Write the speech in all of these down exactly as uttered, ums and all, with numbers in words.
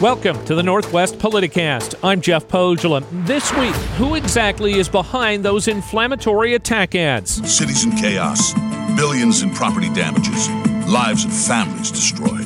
Welcome to the Northwest Politicast. I'm Jeff Pohjola. This week, who exactly is behind those inflammatory attack ads? Cities in chaos, billions in property damages, lives and families destroyed.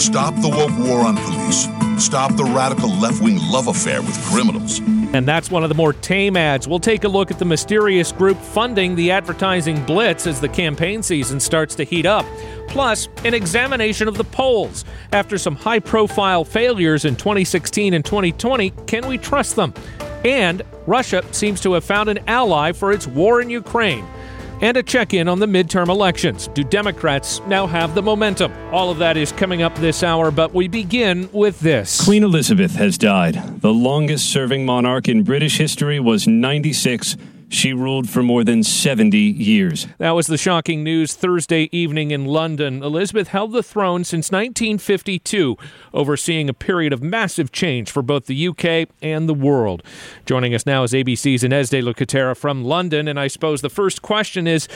Stop the woke war on police. Stop the radical left-wing love affair with criminals. And that's one of the more tame ads. We'll take a look at the mysterious group funding the advertising blitz as the campaign season starts to heat up. Plus, an examination of the polls. After some high-profile failures in twenty sixteen and twenty twenty, can we trust them? And Russia seems to have found an ally for its war in Ukraine. And a check-in on the midterm elections. Do Democrats now have the momentum? All of that is coming up this hour, but we begin with this. Queen Elizabeth has died. The longest-serving monarch in British history was ninety-six. She ruled for more than seventy years. That was the shocking news Thursday evening in London. Elizabeth held the throne since nineteen fifty-two, overseeing a period of massive change for both the U K and the world. Joining us now is A B C's Inés de La Cuetara from London, and I suppose the first question is,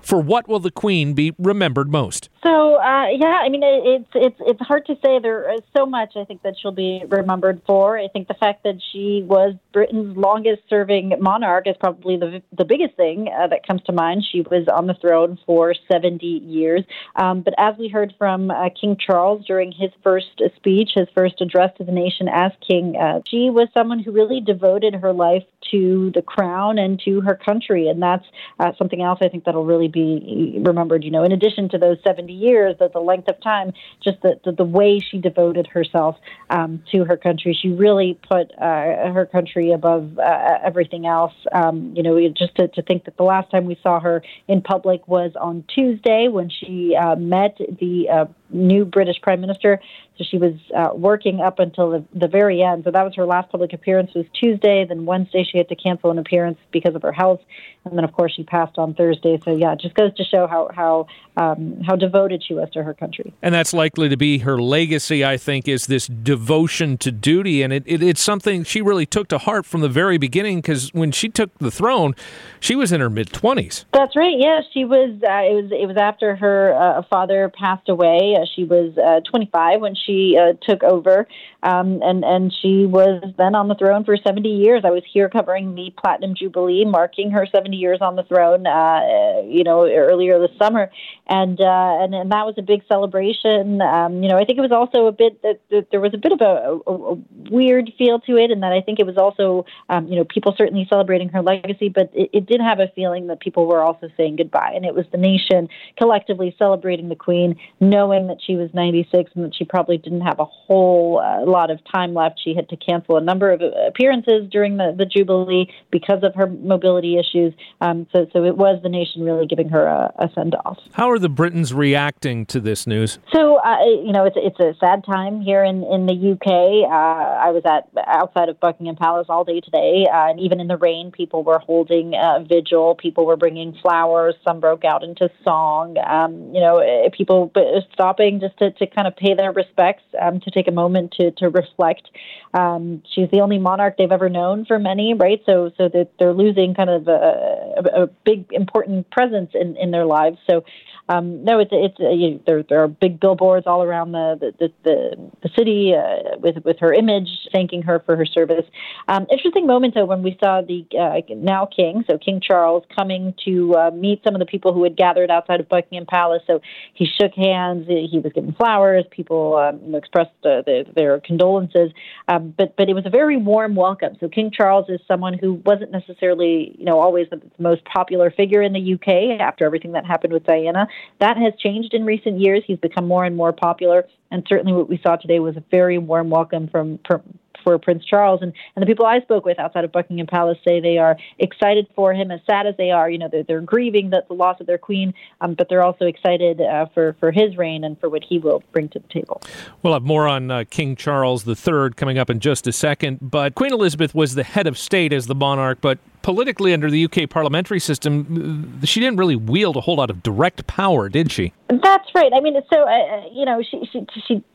for what will the Queen be remembered most? So, uh, yeah, I mean, it's it's it's hard to say. There is so much, I think, that she'll be remembered for. I think the fact that she was Britain's longest-serving monarch is probably the the biggest thing uh, that comes to mind. She was on the throne for seventy years. Um, but as we heard from uh, King Charles during his first speech, his first address to the nation as king, uh, she was someone who really devoted her life to the crown and to her country. And that's uh, something else I think that'll really be remembered, you know, in addition to those seventy years, that the length of time, just the, the, the way she devoted herself um, to her country. She really put uh, her country above uh, everything else. Um, you know, just to, to think that the last time we saw her in public was on Tuesday when she uh, met the uh, new British Prime Minister. So she was uh, working up until the, the very end. So that was her last public appearance was Tuesday. Then Wednesday she had to cancel an appearance because of her health. And then, of course, she passed on Thursday. So, yeah, it just goes to show how how um, how devoted she was to her country. And that's likely to be her legacy, I think, is this devotion to duty. And it, it it's something she really took to heart from the very beginning, because when she took the throne, she was in her mid-twenties. That's right, yeah. She was, uh, it was, it was after her uh, father passed away. Uh, she was uh, twenty-five when she She uh, took over, um, and, and she was then on the throne for seventy years. I was here covering the Platinum Jubilee, marking her seventy years on the throne, uh, you know, earlier this summer. And, uh, and and that was a big celebration. Um, you know, I think it was also a bit that, that there was a bit of a, a, a weird feel to it, and that I think it was also, um, you know, people certainly celebrating her legacy, but it, it did have a feeling that people were also saying goodbye. And it was the nation collectively celebrating the Queen, knowing that she was ninety-six and that she probably didn't have a whole uh, lot of time left. She had to cancel a number of appearances during the, the Jubilee because of her mobility issues. Um, so, so it was the nation really giving her a, a send-off. How are the Britons reacting to this news? So, uh, you know, it's it's a sad time here in, in the U K. Uh, I was at outside of Buckingham Palace all day today, uh, and even in the rain, people were holding uh, vigil. People were bringing flowers. Some broke out into song. Um, you know, people stopping just to, to kind of pay their respect. Um, to take a moment to, to reflect. Um, she's the only monarch they've ever known for many, right? So so that they're losing kind of a, a, a big, important presence in, in their lives. So, um, no, it's, it's uh, you know, there, there are big billboards all around the the, the, the city uh, with, with her image, thanking her for her service. Um, interesting moment, though, when we saw the uh, now king, so King Charles, coming to uh, meet some of the people who had gathered outside of Buckingham Palace. So he shook hands, he was given flowers, people uh, expressed uh, their, their condolences, um, but but it was a very warm welcome. So King Charles is someone who wasn't necessarily, you know, always the most popular figure in the U K after everything that happened with Diana. That has changed in recent years. He's become more and more popular, and certainly what we saw today was a very warm welcome from, from for Prince Charles. And, and the people I spoke with outside of Buckingham Palace say they are excited for him, as sad as they are. You know, they're, they're grieving that the loss of their queen, um, but they're also excited uh, for, for his reign and for what he will bring to the table. We'll have more on uh, King Charles the third coming up in just a second. But Queen Elizabeth was the head of state as the monarch, but politically, under the U K parliamentary system, she didn't really wield a whole lot of direct power, did she? That's right. I mean, so, uh, you know, she, she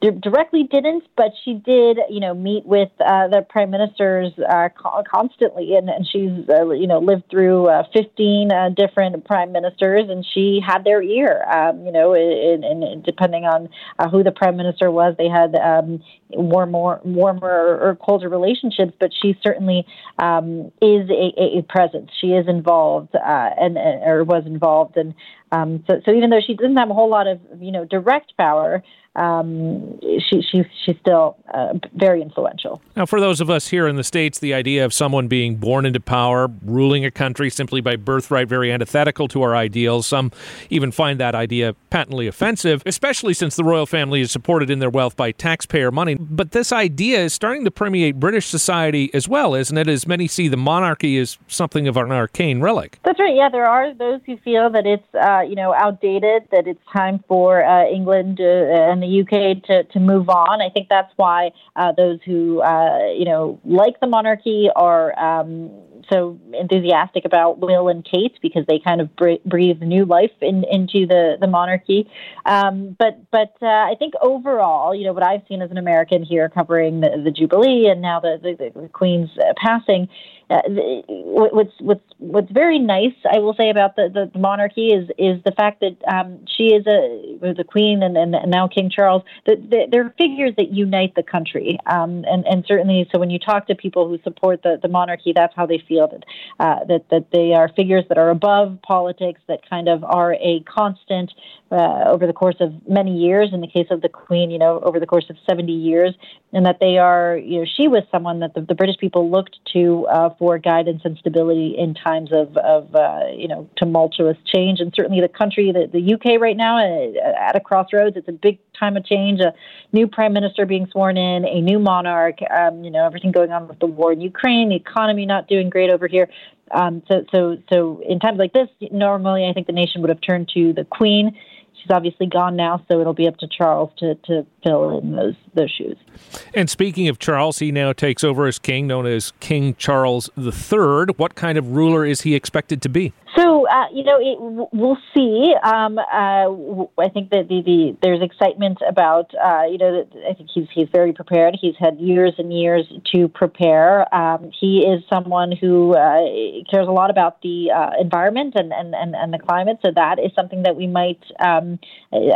she directly didn't, but she did, you know, meet with with uh, the prime ministers uh, constantly, and, and she's uh, you know lived through uh, fifteen uh, different prime ministers, and she had their ear. Um, you know, and, and depending on uh, who the prime minister was, they had um, warmer, warmer or colder relationships. But she certainly um, is a, a presence. She is involved, uh, and or was involved, and um, so so even though she doesn't have a whole lot of you know direct power. Um, she, she, she's still uh, very influential. Now, for those of us here in the States, the idea of someone being born into power, ruling a country simply by birthright, very antithetical to our ideals. Some even find that idea patently offensive, especially since the royal family is supported in their wealth by taxpayer money. But this idea is starting to permeate British society as well, isn't it? As many see the monarchy as something of an arcane relic. That's right. Yeah, there are those who feel that it's, uh, you know, outdated, that it's time for uh, England uh, and the U K to, to move on. I think that's why uh, those who, uh, you know, like the monarchy are um, so enthusiastic about Will and Kate, because they kind of br- breathe new life in, into the, the monarchy. Um, but but uh, I think overall, you know, what I've seen as an American here covering the, the Jubilee and now the, the, the Queen's uh, passing, Uh, the, what's what's what's very nice, I will say, about the, the, the monarchy is is the fact that um, she is a the Queen and, and now King Charles. That the, they're figures that unite the country, um, and and certainly so when you talk to people who support the, the monarchy, that's how they feel that uh, that that they are figures that are above politics, that kind of are a constant uh, over the course of many years. In the case of the Queen, you know, over the course of seventy years, and that they are, you know, she was someone that the, the British people looked to Uh, for guidance and stability in times of, of uh, you know, tumultuous change. And certainly the country, the, the U K right now, uh, at a crossroads, it's a big time of change, a new prime minister being sworn in, a new monarch, um, you know, everything going on with the war in Ukraine, the economy not doing great over here. Um, so, so, so in times like this, normally I think the nation would have turned to the Queen. She's obviously gone now, so it'll be up to Charles to, to fill in those, those shoes. And speaking of Charles, he now takes over as king, known as King Charles the Third. What kind of ruler is he expected to be? So, uh, you know, it, we'll see. Um, uh, I think that the, the there's excitement about, uh, you know, I think he's he's very prepared. He's had years and years to prepare. Um, he is someone who uh, cares a lot about the uh, environment and, and, and, and the climate. So that is something that we might, um,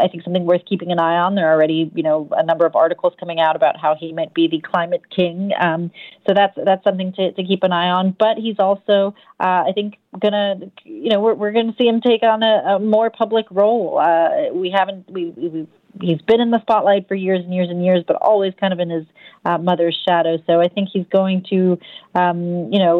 I think, something worth keeping an eye on. There are already, you know, a number of articles coming out about how he might be the climate king. Um, so that's that's something to, to keep an eye on. But he's also, uh, I think, going to, you know, we're we're going to see him take on a, a more public role. Uh, we haven't we we he's been in the spotlight for years and years and years, but always kind of in his uh, mother's shadow. So I think he's going to, um, you know,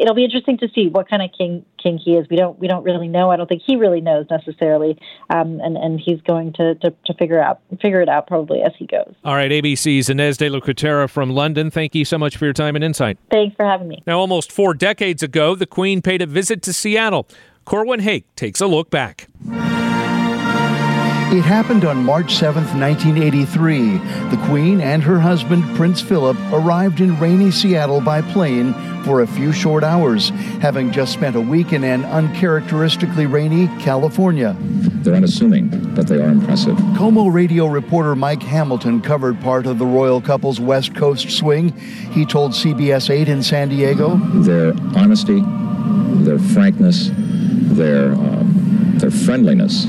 it'll be interesting to see what kind of king king he is. We don't we don't really know. I don't think he really knows necessarily, um, and and he's going to, to to figure out figure it out probably as he goes. All right, A B C's Inés de La Cuetara from London. Thank you so much for your time and insight. Thanks for having me. Now, almost four decades ago, the Queen paid a visit to Seattle. Corwin Hake takes a look back. It happened on March seventh, nineteen eighty-three. The Queen and her husband, Prince Philip, arrived in rainy Seattle by plane for a few short hours, having just spent a week in an uncharacteristically rainy California. They're unassuming, but they are impressive. KOMO radio reporter Mike Hamilton covered part of the royal couple's West Coast swing. He told C B S eight in San Diego, "Their honesty, their frankness, their, um, their friendliness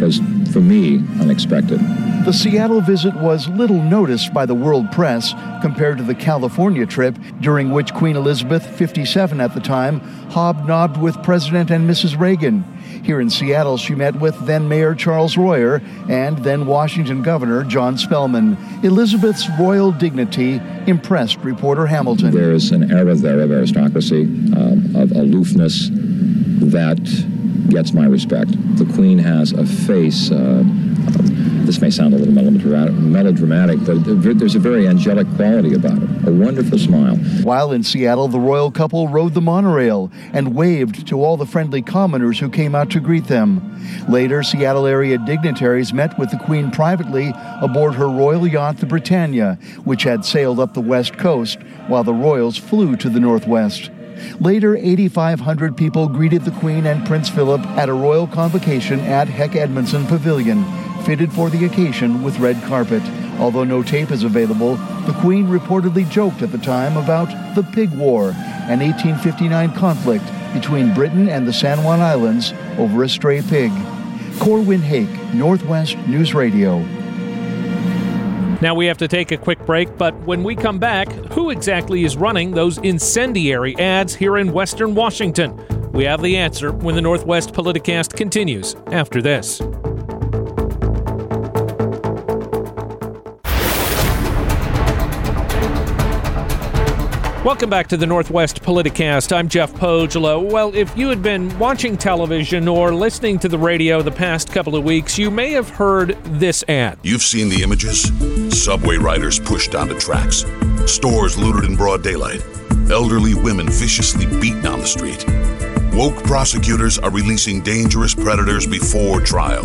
was, for me, unexpected." The Seattle visit was little noticed by the world press compared to the California trip, during which Queen Elizabeth, fifty-seven at the time, hobnobbed with President and Missus Reagan. Here in Seattle, she met with then-Mayor Charles Royer and then-Washington Governor John Spellman. Elizabeth's royal dignity impressed reporter Hamilton. There is an era there of aristocracy, um, of aloofness, that gets my respect. The Queen has a face, uh, this may sound a little melodramatic, but there's a very angelic quality about it, a wonderful smile. While in Seattle, the royal couple rode the monorail and waved to all the friendly commoners who came out to greet them. Later, Seattle area dignitaries met with the Queen privately aboard her royal yacht, the Britannia, which had sailed up the West Coast while the royals flew to the Northwest. Later, eighty-five hundred people greeted the Queen and Prince Philip at a royal convocation at Heck Edmondson Pavilion, fitted for the occasion with red carpet. Although no tape is available, the Queen reportedly joked at the time about the Pig War, an eighteen fifty-nine conflict between Britain and the San Juan Islands over a stray pig. Corwin Hake, Northwest News Radio. Now we have to take a quick break, but when we come back, who exactly is running those incendiary ads here in Western Washington? We have the answer when the Northwest Politicast continues after this. Welcome back to the Northwest Politicast. I'm Jeff Pohjola. Well, if you had been watching television or listening to the radio the past couple of weeks, you may have heard this ad. You've seen the images. Subway riders pushed onto tracks. Stores looted in broad daylight. Elderly women viciously beaten on the street. Woke prosecutors are releasing dangerous predators before trial.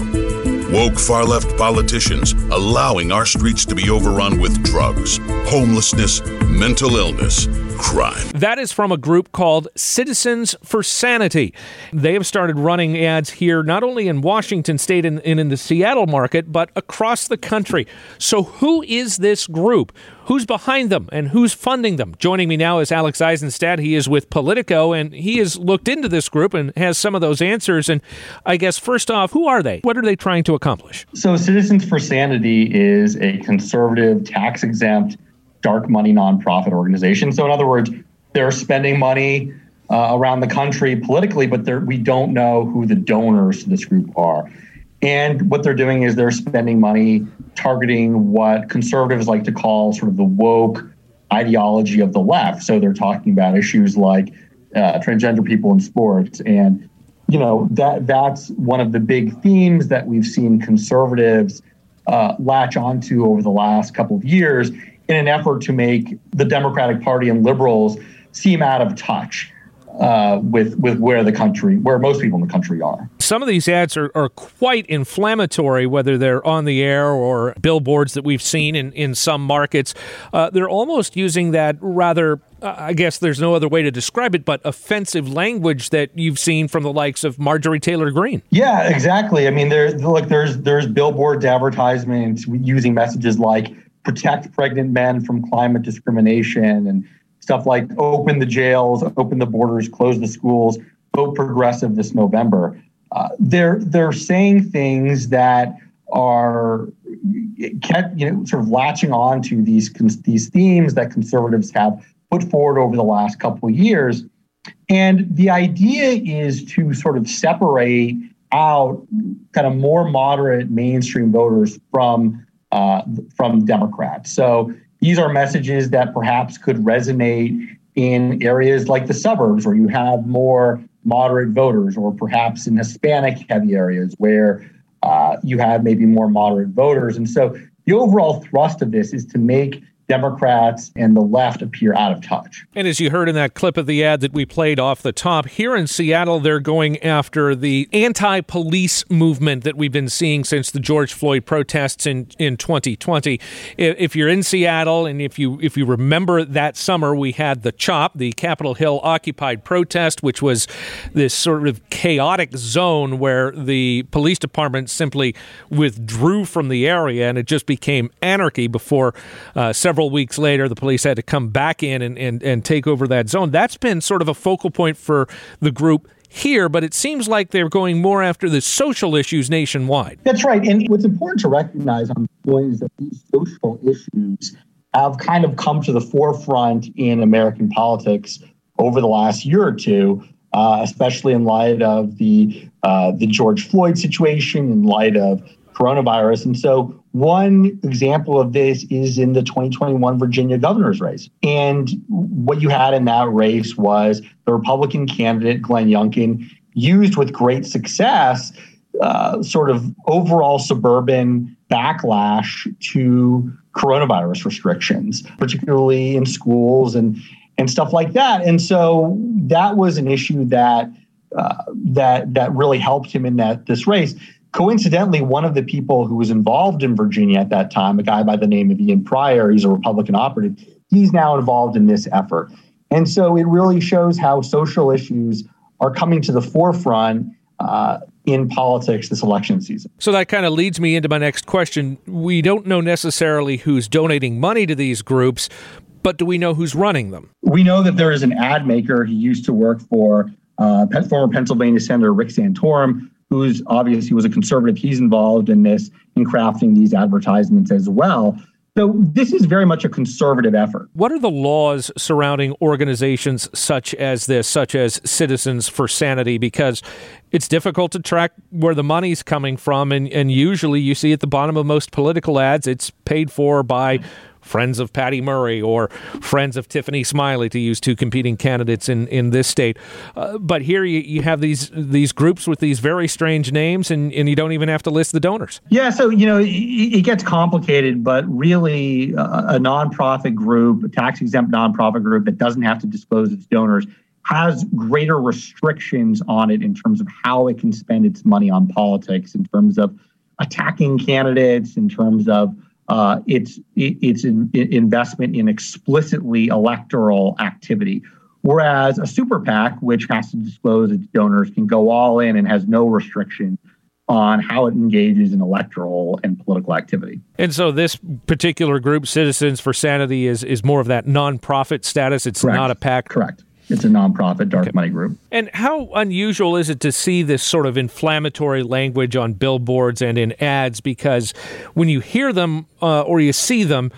Woke far-left politicians allowing our streets to be overrun with drugs, homelessness, mental illness, crime. That is from a group called Citizens for Sanity. They have started running ads here, not only in Washington state and in the Seattle market, but across the country. So who is this group? Who's behind them and who's funding them? Joining me now is Alex Eisenstadt. He is with Politico, and he has looked into this group and has some of those answers. And I guess, first off, who are they? What are they trying to accomplish? So Citizens for Sanity is a conservative, tax-exempt, dark money nonprofit organization. So in other words, they're spending money uh, around the country politically, but we don't know who the donors to this group are. And what they're doing is they're spending money targeting what conservatives like to call sort of the woke ideology of the left. So they're talking about issues like uh, transgender people in sports. And, you know, that that's one of the big themes that we've seen conservatives uh, latch onto over the last couple of years in an effort to make the Democratic Party and liberals seem out of touch Uh, with with where the country, where most people in the country are. Some of these ads are, are quite inflammatory, whether they're on the air or billboards that we've seen in, in some markets. Uh, they're almost using that rather, uh, I guess there's no other way to describe it, but offensive language that you've seen from the likes of Marjorie Taylor Greene. Yeah, exactly. I mean, there, look, there's, there's billboard advertisements using messages like protect pregnant men from climate discrimination and stuff like open the jails, open the borders, close the schools, vote progressive this November. Uh, they're they're saying things that are kept, you know, sort of latching on to these these themes that conservatives have put forward over the last couple of years. And the idea is to sort of separate out kind of more moderate mainstream voters from uh, from Democrats. So these are messages that perhaps could resonate in areas like the suburbs where you have more moderate voters, or perhaps in Hispanic-heavy areas where uh, you have maybe more moderate voters. And so the overall thrust of this is to make Democrats and the left appear out of touch. And as you heard in that clip of the ad that we played off the top, here in Seattle, they're going after the anti-police movement that we've been seeing since the George Floyd protests in, in twenty twenty. If you're in Seattle, and if you if you remember that summer, we had the CHOP, the Capitol Hill Occupied Protest, which was this sort of chaotic zone where the police department simply withdrew from the area, and it just became anarchy before uh, several Several weeks later, the police had to come back in and, and, and take over that zone. That's been sort of a focal point for the group here, but it seems like they're going more after the social issues nationwide. That's right. And what's important to recognize on this point is that these social issues have kind of come to the forefront in American politics over the last year or two, uh, especially in light of the uh, the George Floyd situation, in light of coronavirus. And so one example of this is in the twenty twenty-one Virginia governor's race. And what you had in that race was the Republican candidate, Glenn Youngkin, used with great success uh, sort of overall suburban backlash to coronavirus restrictions, particularly in schools and, and stuff like that. And so that was an issue that uh, that that really helped him in that this race. Coincidentally, one of the people who was involved in Virginia at that time, a guy by the name of Ian Pryor, he's a Republican operative, he's now involved in this effort. And so it really shows how social issues are coming to the forefront uh, in politics this election season. So that kind of leads me into my next question. We don't know necessarily who's donating money to these groups, but do we know who's running them? We know that there is an ad maker. He used to work for uh, former Pennsylvania Senator Rick Santorum, who's obviously was a conservative. He's involved in this, in crafting these advertisements as well. So this is very much a conservative effort. What are the laws surrounding organizations such as this, such as Citizens for Sanity? Because it's difficult to track where the money's coming from. And, and usually you see at the bottom of most political ads, it's paid for by friends of Patty Murray or friends of Tiffany Smiley, to use two competing candidates in, in this state. Uh, but here you, you have these these groups with these very strange names, and, and you don't even have to list the donors. Yeah, so, you know, it, it gets complicated, but really a, a nonprofit group, a tax-exempt nonprofit group that doesn't have to disclose its donors has greater restrictions on it in terms of how it can spend its money on politics, in terms of attacking candidates, in terms of Uh, it's it's an investment in explicitly electoral activity, whereas a super PAC, which has to disclose its donors, can go all in and has no restriction on how it engages in electoral and political activity. And so this particular group, Citizens for Sanity, is is more of that nonprofit status. It's Correct. Not a PAC. Correct. It's a nonprofit dark okay. money group. And how unusual is it to see this sort of inflammatory language on billboards and in ads? Because when you hear them uh, or you see them,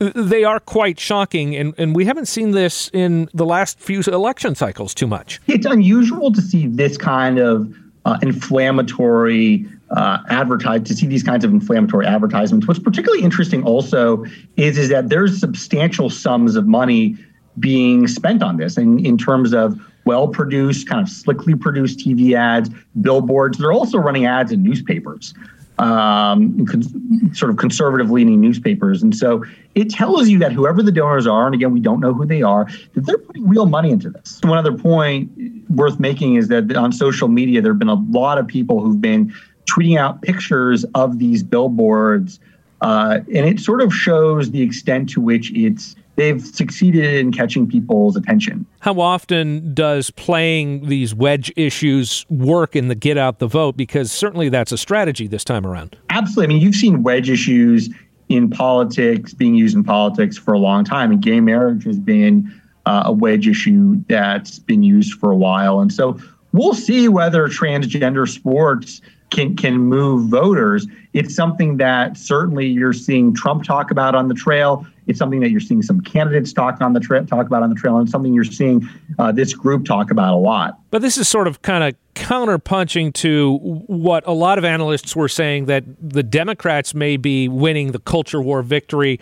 they are quite shocking. And, and we haven't seen this in the last few election cycles too much. It's unusual to see this kind of uh, inflammatory uh, advertise, to see these kinds of inflammatory advertisements. What's particularly interesting also is, is that there's substantial sums of money being spent on this, and in terms of well-produced, kind of slickly produced T V ads, billboards. They're also running ads in newspapers, um, con- sort of conservative-leaning newspapers. And so it tells you that whoever the donors are, and again, we don't know who they are, that they're putting real money into this. One other point worth making is that on social media, there have been a lot of people who've been tweeting out pictures of these billboards, uh, and it sort of shows the extent to which it's they've succeeded in catching people's attention. How often does playing these wedge issues work in the get out the vote? Because certainly that's a strategy this time around. Absolutely. I mean, you've seen wedge issues in politics, being used in politics for a long time. And gay marriage has been uh, a wedge issue that's been used for a while. And so we'll see whether transgender sports can can move voters. It's something that certainly you're seeing Trump talk about on the trail. It's something that you're seeing some candidates talk on the tra- talk about on the trail, and something you're seeing uh, this group talk about a lot. But this is sort of kind of counterpunching to what a lot of analysts were saying, that the Democrats may be winning the culture war victory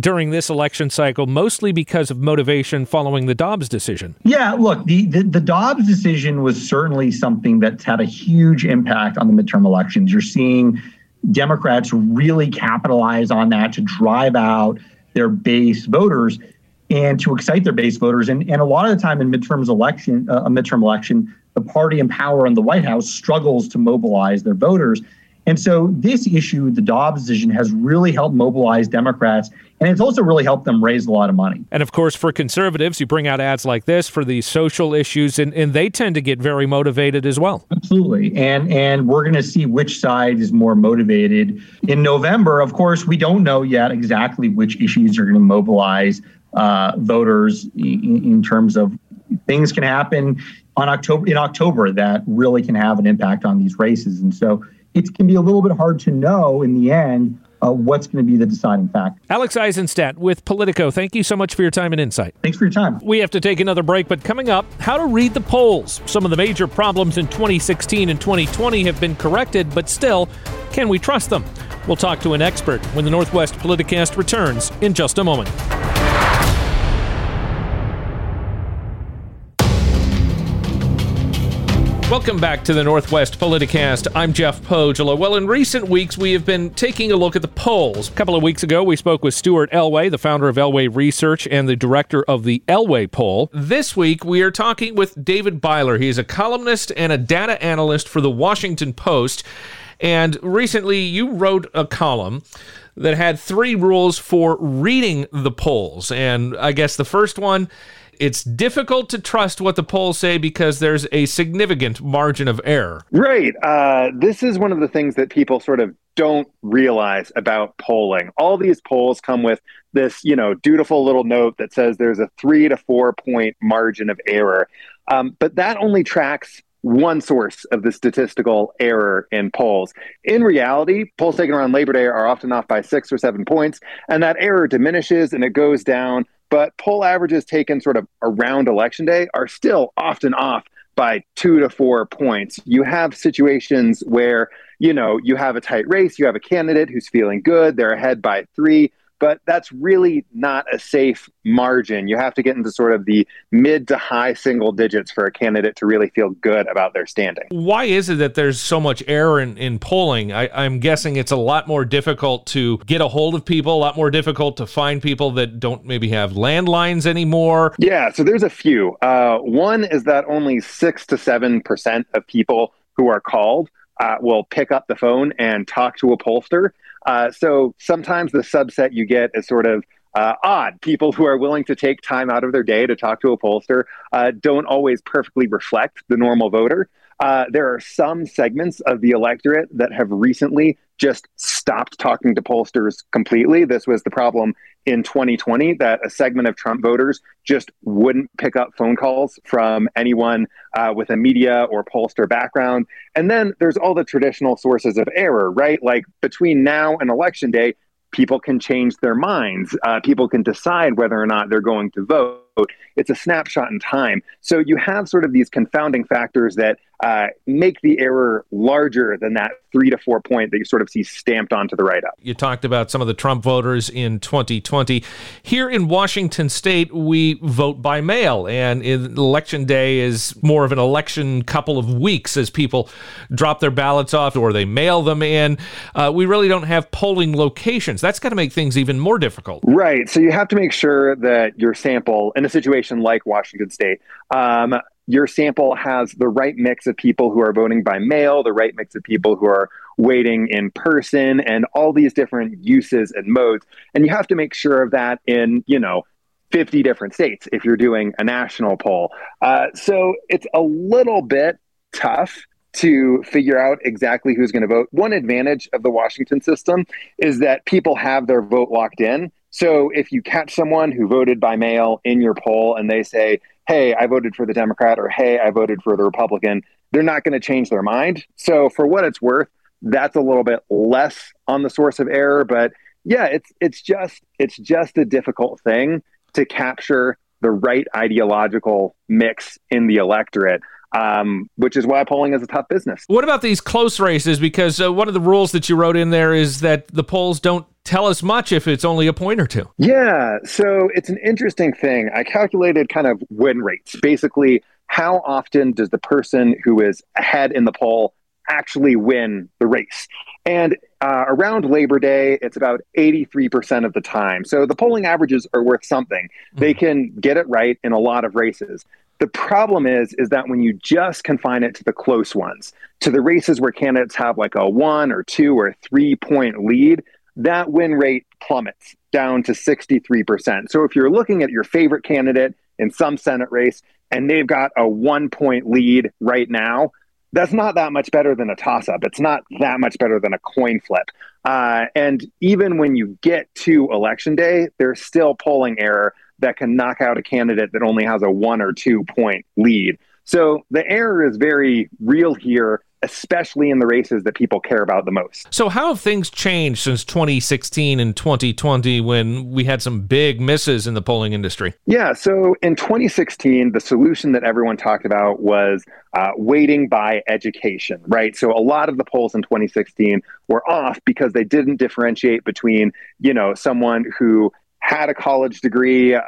during this election cycle, mostly because of motivation following the Dobbs decision. Yeah, look, the, the, the Dobbs decision was certainly something that's had a huge impact on the midterm elections. You're seeing Democrats really capitalize on that to drive out their base voters and to excite their base voters. And, and a lot of the time in midterms election, uh, a midterm election, the party in power in the White House struggles to mobilize their voters. And so this issue, the Dobbs decision, has really helped mobilize Democrats, and it's also really helped them raise a lot of money. And, of course, for conservatives, you bring out ads like this for these social issues, and, and they tend to get very motivated as well. Absolutely. And and we're going to see which side is more motivated in November. Of course, we don't know yet exactly which issues are going to mobilize uh, voters in, in terms of things can happen on October in October that really can have an impact on these races. And so it can be a little bit hard to know in the end uh, what's going to be the deciding factor. Alex Eisenstadt with Politico, thank you so much for your time and insight. Thanks for your time. We have to take another break, but coming up, how to read the polls. Some of the major problems in twenty sixteen and twenty twenty have been corrected, but still, can we trust them? We'll talk to an expert when the Northwest Politicast returns in just a moment. Welcome back to the Northwest Politicast. I'm Jeff Pohjola. Well, in recent weeks, we have been taking a look at the polls. A couple of weeks ago, we spoke with Stuart Elway, the founder of Elway Research and the director of the Elway Poll. This week, we are talking with David Byler. He is a columnist and a data analyst for the Washington Post. And recently, you wrote a column that had three rules for reading the polls. And I guess the first one It's difficult to trust what the polls say because there's a significant margin of error. Right. Uh, this is one of the things that people sort of don't realize about polling. All these polls come with this, you know, dutiful little note that says there's a three to four point margin of error. Um, but that only tracks one source of the statistical error in polls. In reality, polls taken around Labor Day are often off by six or seven points, and that error diminishes and it goes down. But poll averages taken sort of around Election Day are still often off by two to four points. You have situations where, you know, you have a tight race, you have a candidate who's feeling good, they're ahead by three, but that's really not a safe margin. You have to get into sort of the mid to high single digits for a candidate to really feel good about their standing. Why is it that there's so much error in, in polling? I, I'm guessing it's a lot more difficult to get a hold of people, a lot more difficult to find people that don't maybe have landlines anymore. Yeah, so there's a few. Uh, one is that only six to seven percent of people who are called uh, will pick up the phone and talk to a pollster. Uh, so sometimes the subset you get is sort of uh, odd. People who are willing to take time out of their day to talk to a pollster uh, don't always perfectly reflect the normal voter. Uh, there are some segments of the electorate that have recently just stopped talking to pollsters completely. This was the problem in twenty twenty, that a segment of Trump voters just wouldn't pick up phone calls from anyone uh, with a media or pollster background. And then there's all the traditional sources of error, right? Like between now and Election Day, people can change their minds. Uh, people can decide whether or not they're going to vote. It's a snapshot in time. So you have sort of these confounding factors that uh, make the error larger than that three to four point that you sort of see stamped onto the write-up. You talked about some of the Trump voters in twenty twenty. Here in Washington state, we vote by mail, and Election Day is more of an election couple of weeks as people drop their ballots off or they mail them in. Uh, we really don't have polling locations. That's got to make things even more difficult. Right. So you have to make sure that your sample, in a situation like Washington state, um, your sample has the right mix of people who are voting by mail, the right mix of people who are waiting in person, and all these different uses and modes. And you have to make sure of that in, you know, fifty different states if you're doing a national poll. Uh, so it's a little bit tough to figure out exactly who's going to vote. One advantage of the Washington system is that people have their vote locked in. So if you catch someone who voted by mail in your poll and they say, hey, I voted for the Democrat, or hey, I voted for the Republican, they're not going to change their mind. So for what it's worth, that's a little bit less on the source of error. But yeah, it's it's just it's just a difficult thing to capture the right ideological mix in the electorate. Um, which is why polling is a tough business. What about these close races? Because uh, one of the rules that you wrote in there is that the polls don't tell us much if it's only a point or two. Yeah, so it's an interesting thing. I calculated kind of win rates. Basically, how often does the person who is ahead in the poll actually win the race? And uh, around Labor Day, it's about eighty-three percent of the time. So the polling averages are worth something. Mm-hmm. They can get it right in a lot of races. The problem is, is that when you just confine it to the close ones, to the races where candidates have like a one or two or three point lead, that win rate plummets down to sixty-three percent. So if you're looking at your favorite candidate in some Senate race and they've got a one point lead right now, that's not that much better than a toss-up. It's not that much better than a coin flip. Uh, and even when you get to Election Day, there's still polling error that can knock out a candidate that only has a one or two point lead. So the error is very real here, especially in the races that people care about the most. So how have things changed since twenty sixteen and twenty twenty when we had some big misses in the polling industry? Yeah, so in twenty sixteen, the solution that everyone talked about was uh, weighting by education, right? So a lot of the polls in twenty sixteen were off because they didn't differentiate between, you know, someone who had a college degree uh,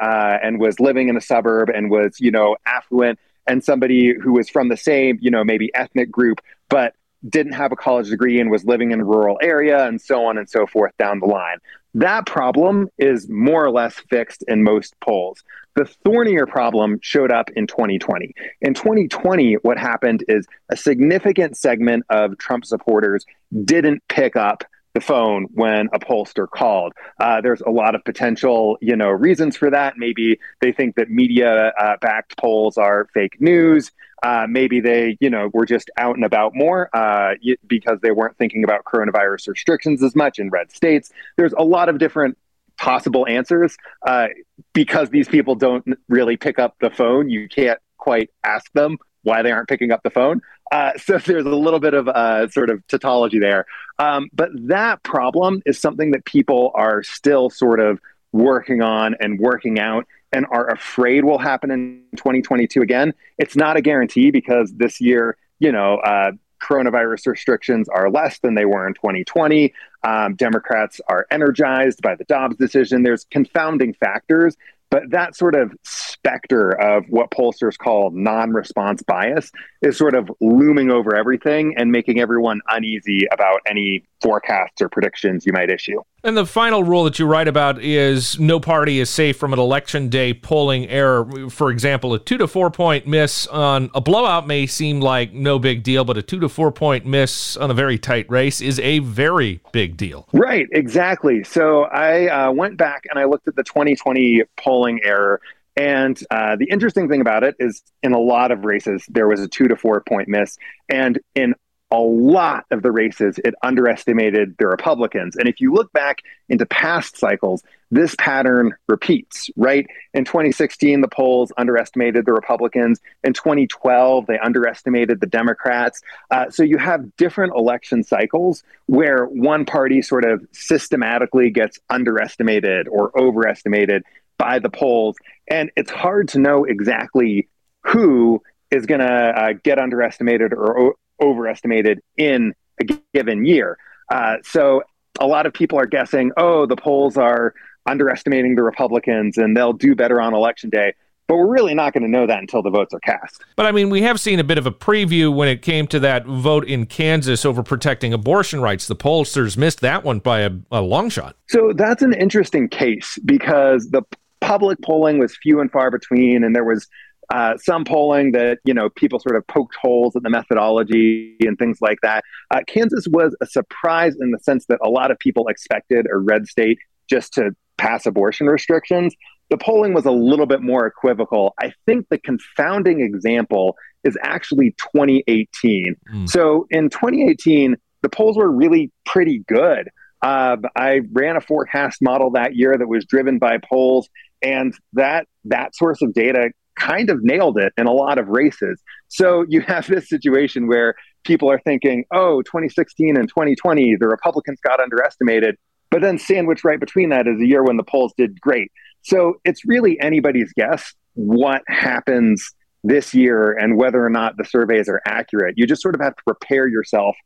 and was living in a suburb and was, you know, affluent, and somebody who was from the same, you know, maybe ethnic group, but didn't have a college degree and was living in a rural area, and so on and so forth down the line. That problem is more or less fixed in most polls. The thornier problem showed up in twenty twenty. In twenty twenty, what happened is a significant segment of Trump supporters didn't pick up the phone when a pollster called. Uh, there's a lot of potential, you know, reasons for that. Maybe they think that media-backed uh, polls are fake news. Uh, maybe they, you know, were just out and about more uh, because they weren't thinking about coronavirus restrictions as much in red states. There's a lot of different possible answers. Uh, because these people don't really pick up the phone, you can't quite ask them why they aren't picking up the phone. Uh, so there's a little bit of uh, sort of tautology there. Um, but that problem is something that people are still sort of working on and working out and are afraid will happen in twenty twenty-two again. It's not a guarantee because this year, you know, uh, coronavirus restrictions are less than they were in twenty twenty. Um, Democrats are energized by the Dobbs decision. There's confounding factors. But that sort of specter of what pollsters call non-response bias is sort of looming over everything and making everyone uneasy about any forecasts or predictions you might issue. And the final rule that you write about is no party is safe from an election day polling error. For example, a two to four point miss on a blowout may seem like no big deal, but a two to four point miss on a very tight race is a very big deal. Right, exactly. So I uh, went back and I looked at the twenty twenty poll polling error. And uh, the interesting thing about it is in a lot of races, there was a two to four point miss. And in a lot of the races, it underestimated the Republicans. And if you look back into past cycles, this pattern repeats, right? In twenty sixteen, the polls underestimated the Republicans. In twenty twelve, they underestimated the Democrats. Uh, so you have different election cycles where one party sort of systematically gets underestimated or overestimated by the polls. And it's hard to know exactly who is going to uh, get underestimated or o- overestimated in a g- given year. Uh, so a lot of people are guessing, oh, the polls are underestimating the Republicans and they'll do better on election day. But we're really not going to know that until the votes are cast. But, I mean, we have seen a bit of a preview when it came to that vote in Kansas over protecting abortion rights. The pollsters missed that one by a, a long shot. So that's an interesting case because the public polling was few and far between, and there was uh, some polling that, you know, people sort of poked holes in the methodology and things like that. Uh, Kansas was a surprise in the sense that a lot of people expected a red state just to pass abortion restrictions. The polling was a little bit more equivocal. I think the confounding example is actually twenty eighteen. Mm. So in twenty eighteen, the polls were really pretty good. Uh, I ran a forecast model that year that was driven by polls, and that that source of data kind of nailed it in a lot of races. So you have this situation where people are thinking, oh, twenty sixteen and twenty twenty, the Republicans got underestimated. But then sandwiched right between that is a year when the polls did great. So it's really anybody's guess what happens this year and whether or not the surveys are accurate. You just sort of have to prepare yourself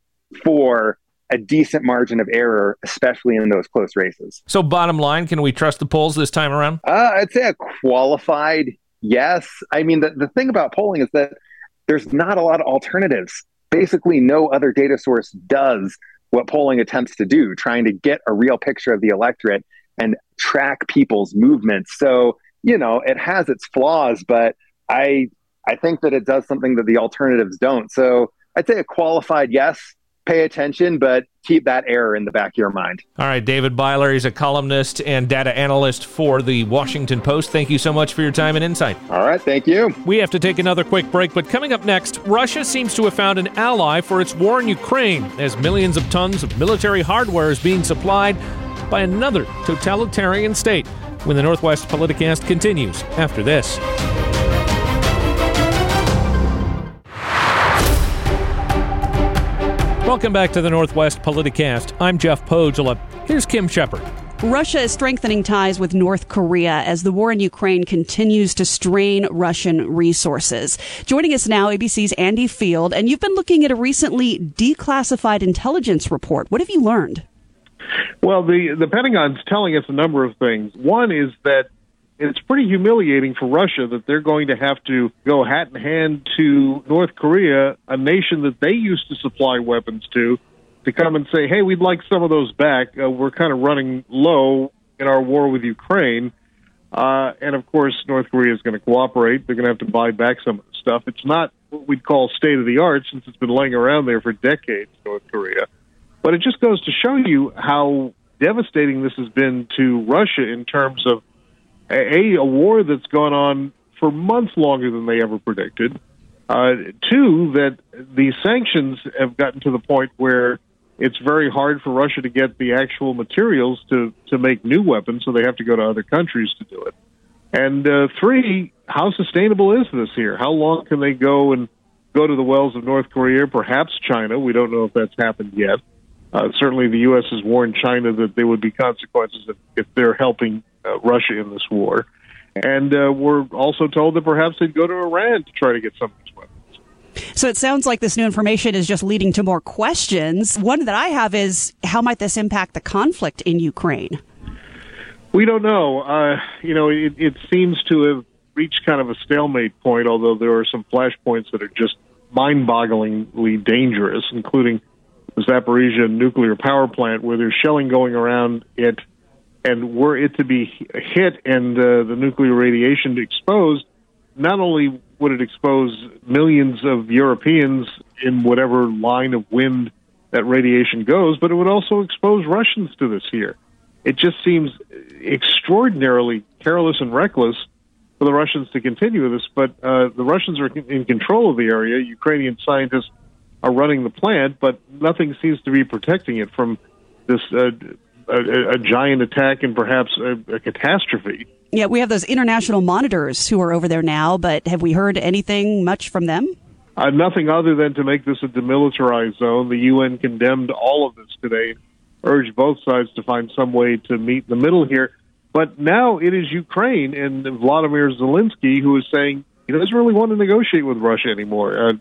for a decent margin of error, especially in those close races. So bottom line, can we trust the polls this time around? Uh, I'd say a qualified yes. I mean, the, the thing about polling is that there's not a lot of alternatives. Basically, no other data source does what polling attempts to do, trying to get a real picture of the electorate and track people's movements. So, you know, it has its flaws, but I I think that it does something that the alternatives don't. So I'd say a qualified yes, pay attention, but keep that error in the back of your mind. All right, David Byler, he's a columnist and data analyst for the Washington Post. Thank you so much for your time and insight. All right, thank you. We have to take another quick break, but coming up next, Russia seems to have found an ally for its war in Ukraine as millions of tons of military hardware is being supplied by another totalitarian state when the Northwest Politicast continues after this. Welcome back to the Northwest Politicast. I'm Jeff Pohjola. Here's Kim Shepard. Russia is strengthening ties with North Korea as the war in Ukraine continues to strain Russian resources. Joining us now, A B C's Andy Field, and you've been looking at a recently declassified intelligence report. What have you learned? Well, the, the Pentagon's telling us a number of things. One is that it's pretty humiliating for Russia that they're going to have to go hat in hand to North Korea, a nation that they used to supply weapons to, to come and say, hey, we'd like some of those back. Uh, we're kind of running low in our war with Ukraine. Uh, and, of course, North Korea is going to cooperate. They're going to have to buy back some of the stuff. It's not what we'd call state-of-the-art since it's been laying around there for decades, North Korea. But it just goes to show you how devastating this has been to Russia in terms of, A, a war that's gone on for months longer than they ever predicted. Uh, two, that the sanctions have gotten to the point where it's very hard for Russia to get the actual materials to, to make new weapons, so they have to go to other countries to do it. And uh, three, how sustainable is this here? How long can they go and go to the wells of North Korea, perhaps China? We don't know if that's happened yet. Uh, certainly the U S has warned China that there would be consequences if, if they're helping uh, Russia in this war. And uh, we're also told that perhaps they'd go to Iran to try to get some of these weapons. So it sounds like this new information is just leading to more questions. One that I have is, how might this impact the conflict in Ukraine? We don't know. Uh, you know, it, it seems to have reached kind of a stalemate point, although there are some flashpoints that are just mind-bogglingly dangerous, including the Zaporizhia nuclear power plant, where there's shelling going around it, and were it to be hit and uh, the nuclear radiation exposed, not only would it expose millions of Europeans in whatever line of wind that radiation goes, but it would also expose Russians to this here. It just seems extraordinarily careless and reckless for the Russians to continue this, but uh, the Russians are in control of the area. Ukrainian scientists are running the plant, but nothing seems to be protecting it from this uh, a, a giant attack and perhaps a, a catastrophe. Yeah, we have those international monitors who are over there now, but have we heard anything much from them? Uh, nothing other than to make this a demilitarized zone. The U N condemned all of this today, urged both sides to find some way to meet the middle here. But now it is Ukraine and Vladimir Zelensky who is saying he doesn't really want to negotiate with Russia anymore. Uh,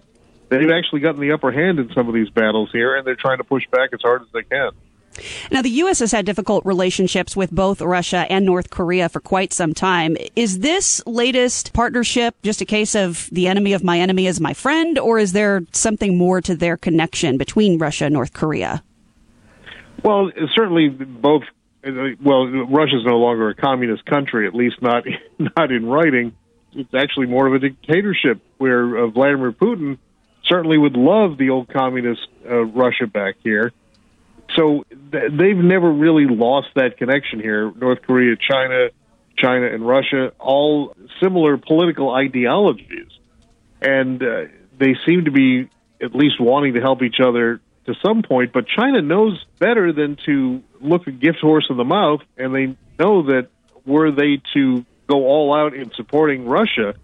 They've actually gotten the upper hand in some of these battles here, and they're trying to push back as hard as they can. Now, the U S has had difficult relationships with both Russia and North Korea for quite some time. Is this latest partnership just a case of the enemy of my enemy is my friend, or is there something more to their connection between Russia and North Korea? Well, certainly both. Well, Russia's no longer a communist country, at least not, not in writing. It's actually more of a dictatorship where uh, Vladimir Putin certainly would love the old communist uh, Russia back here. So th- they've never really lost that connection here. North Korea, China, China and Russia, all similar political ideologies. And uh, they seem to be at least wanting to help each other to some point. But China knows better than to look a gift horse in the mouth. And they know that were they to go all out in supporting Russia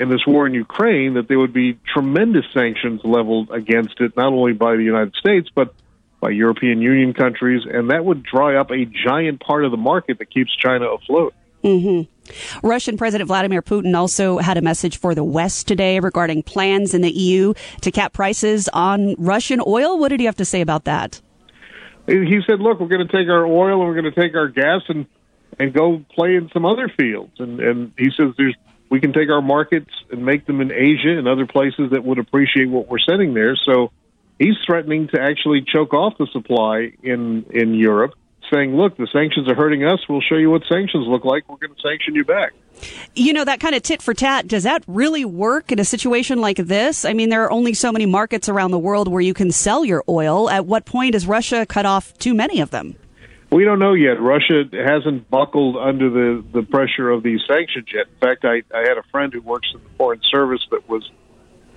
in this war in Ukraine, that there would be tremendous sanctions leveled against it, not only by the United States, but by European Union countries, and that would dry up a giant part of the market that keeps China afloat. Mm-hmm. Russian President Vladimir Putin also had a message for the West today regarding plans in the E U to cap prices on Russian oil. What did he have to say about that? He said, look, we're going to take our oil and we're going to take our gas and, and go play in some other fields. And, and he says there's we can take our markets and make them in Asia and other places that would appreciate what we're sending there. So he's threatening to actually choke off the supply in, in Europe, saying, look, the sanctions are hurting us. We'll show you what sanctions look like. We're going to sanction you back. You know, that kind of tit for tat, does that really work in a situation like this? I mean, there are only so many markets around the world where you can sell your oil. At what point has Russia cut off too many of them? We don't know yet. Russia hasn't buckled under the, the pressure of these sanctions yet. In fact, I, I had a friend who works in the Foreign Service that was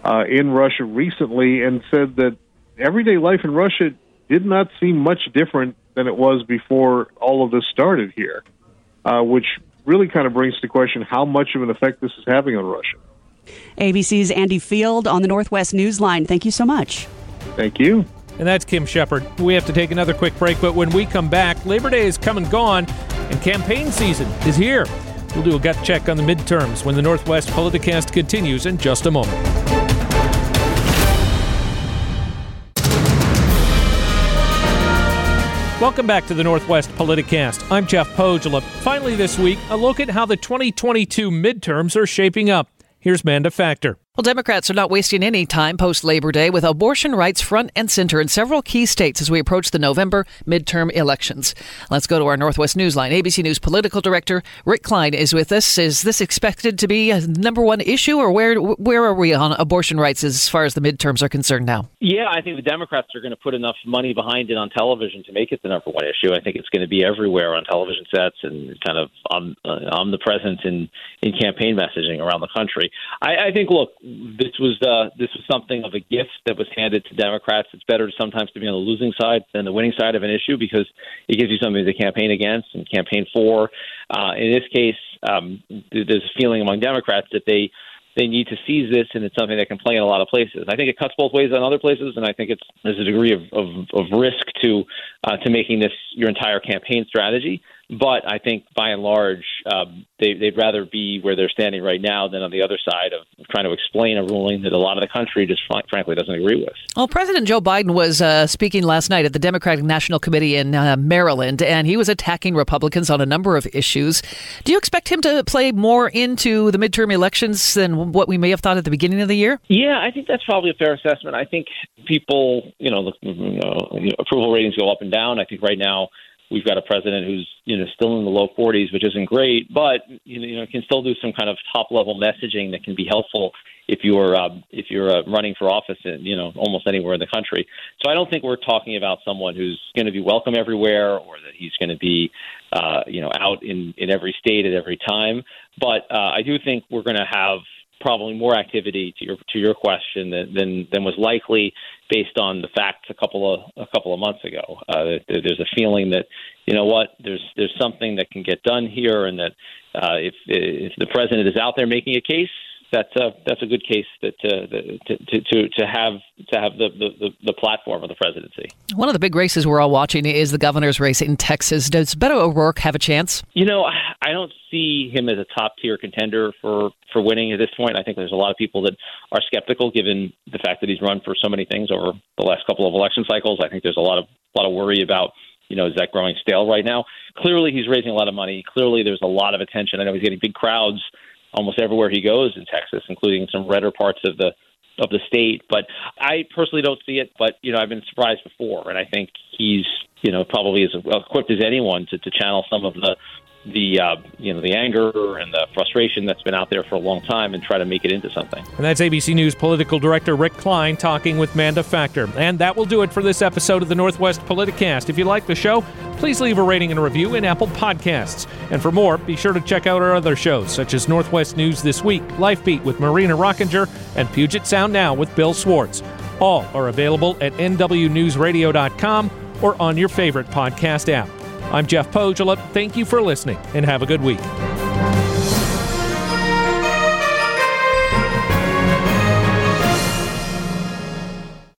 uh, in Russia recently and said that everyday life in Russia did not seem much different than it was before all of this started here, uh, which really kind of brings to question how much of an effect this is having on Russia. A B C's Andy Field on the Northwest Newsline. Thank you so much. Thank you. And that's Kim Shepard. We have to take another quick break, but when we come back, Labor Day is come and gone, and campaign season is here. We'll do a gut check on the midterms when the Northwest Politicast continues in just a moment. Welcome back to the Northwest Politicast. I'm Jeff Pohjola. Finally this week, a look at how the twenty twenty-two midterms are shaping up. Here's Manda Factor. Well, Democrats are not wasting any time post-Labor Day with abortion rights front and center in several key states as we approach the November midterm elections. Let's go to our Northwest Newsline. A B C News political director Rick Klein is with us. Is this expected to be a number one issue, or where where are we on abortion rights as far as the midterms are concerned now? Yeah, I think the Democrats are going to put enough money behind it on television to make it the number one issue. I think it's going to be everywhere on television sets and kind of om, uh, omnipresent in, in campaign messaging around the country. I, I think, look, This was uh, this was something of a gift that was handed to Democrats. It's better sometimes to be on the losing side than the winning side of an issue because it gives you something to campaign against and campaign for. Uh, in this case, um, there's a feeling among Democrats that they they need to seize this, and it's something that can play in a lot of places. I think it cuts both ways on other places, and I think it's there's a degree of of, of risk to uh, to making this your entire campaign strategy. But I think, by and large, um, they, they'd rather be where they're standing right now than on the other side of trying to explain a ruling that a lot of the country just fr- frankly doesn't agree with. Well, President Joe Biden was uh, speaking last night at the Democratic National Committee in uh, Maryland, and he was attacking Republicans on a number of issues. Do you expect him to play more into the midterm elections than what we may have thought at the beginning of the year? Yeah, I think that's probably a fair assessment. I think people, you know, you know approval ratings go up and down. I think right now, we've got a president who's, you know, still in the low forties, which isn't great, but you know can still do some kind of top-level messaging that can be helpful if you're uh, if you're uh, running for office, in, you know, almost anywhere in the country. So I don't think we're talking about someone who's going to be welcome everywhere, or that he's going to be, uh, you know, out in, in every state at every time. But uh, I do think we're going to have probably more activity to your to your question than than, than was likely, based on the facts a couple of a couple of months ago. Uh, there, there's a feeling that, you know what, there's there's something that can get done here, and that uh, if if the president is out there making a case, that's a that's a good case that uh, to, to to to have to have the, the, the platform of the presidency. One of the big races we're all watching is the governor's race in Texas. Does Beto O'Rourke have a chance? You know, I don't see him as a top tier contender for, for winning at this point. I think there's a lot of people that are skeptical, given the fact that he's run for so many things over the last couple of election cycles. I think there's a lot of a lot of worry about, you know, is that growing stale right now? Clearly, he's raising a lot of money. Clearly, there's a lot of attention. I know he's getting big crowds almost everywhere he goes in Texas, including some redder parts of the of the state. But I personally don't see it. But, you know, I've been surprised before. And I think he's, you know, probably as equipped as anyone to, to channel some of the the, uh, you know, the anger and the frustration that's been out there for a long time and try to make it into something. And that's A B C News political director Rick Klein talking with Manda Factor. And that will do it for this episode of the Northwest Politicast. If you like the show, please leave a rating and a review in Apple Podcasts. And for more, be sure to check out our other shows, such as Northwest News This Week, Life Beat with Marina Rockinger, and Puget Sound Now with Bill Swartz. All are available at n w news radio dot com or on your favorite podcast app. I'm Jeff Pohjola. Thank you for listening, and have a good week.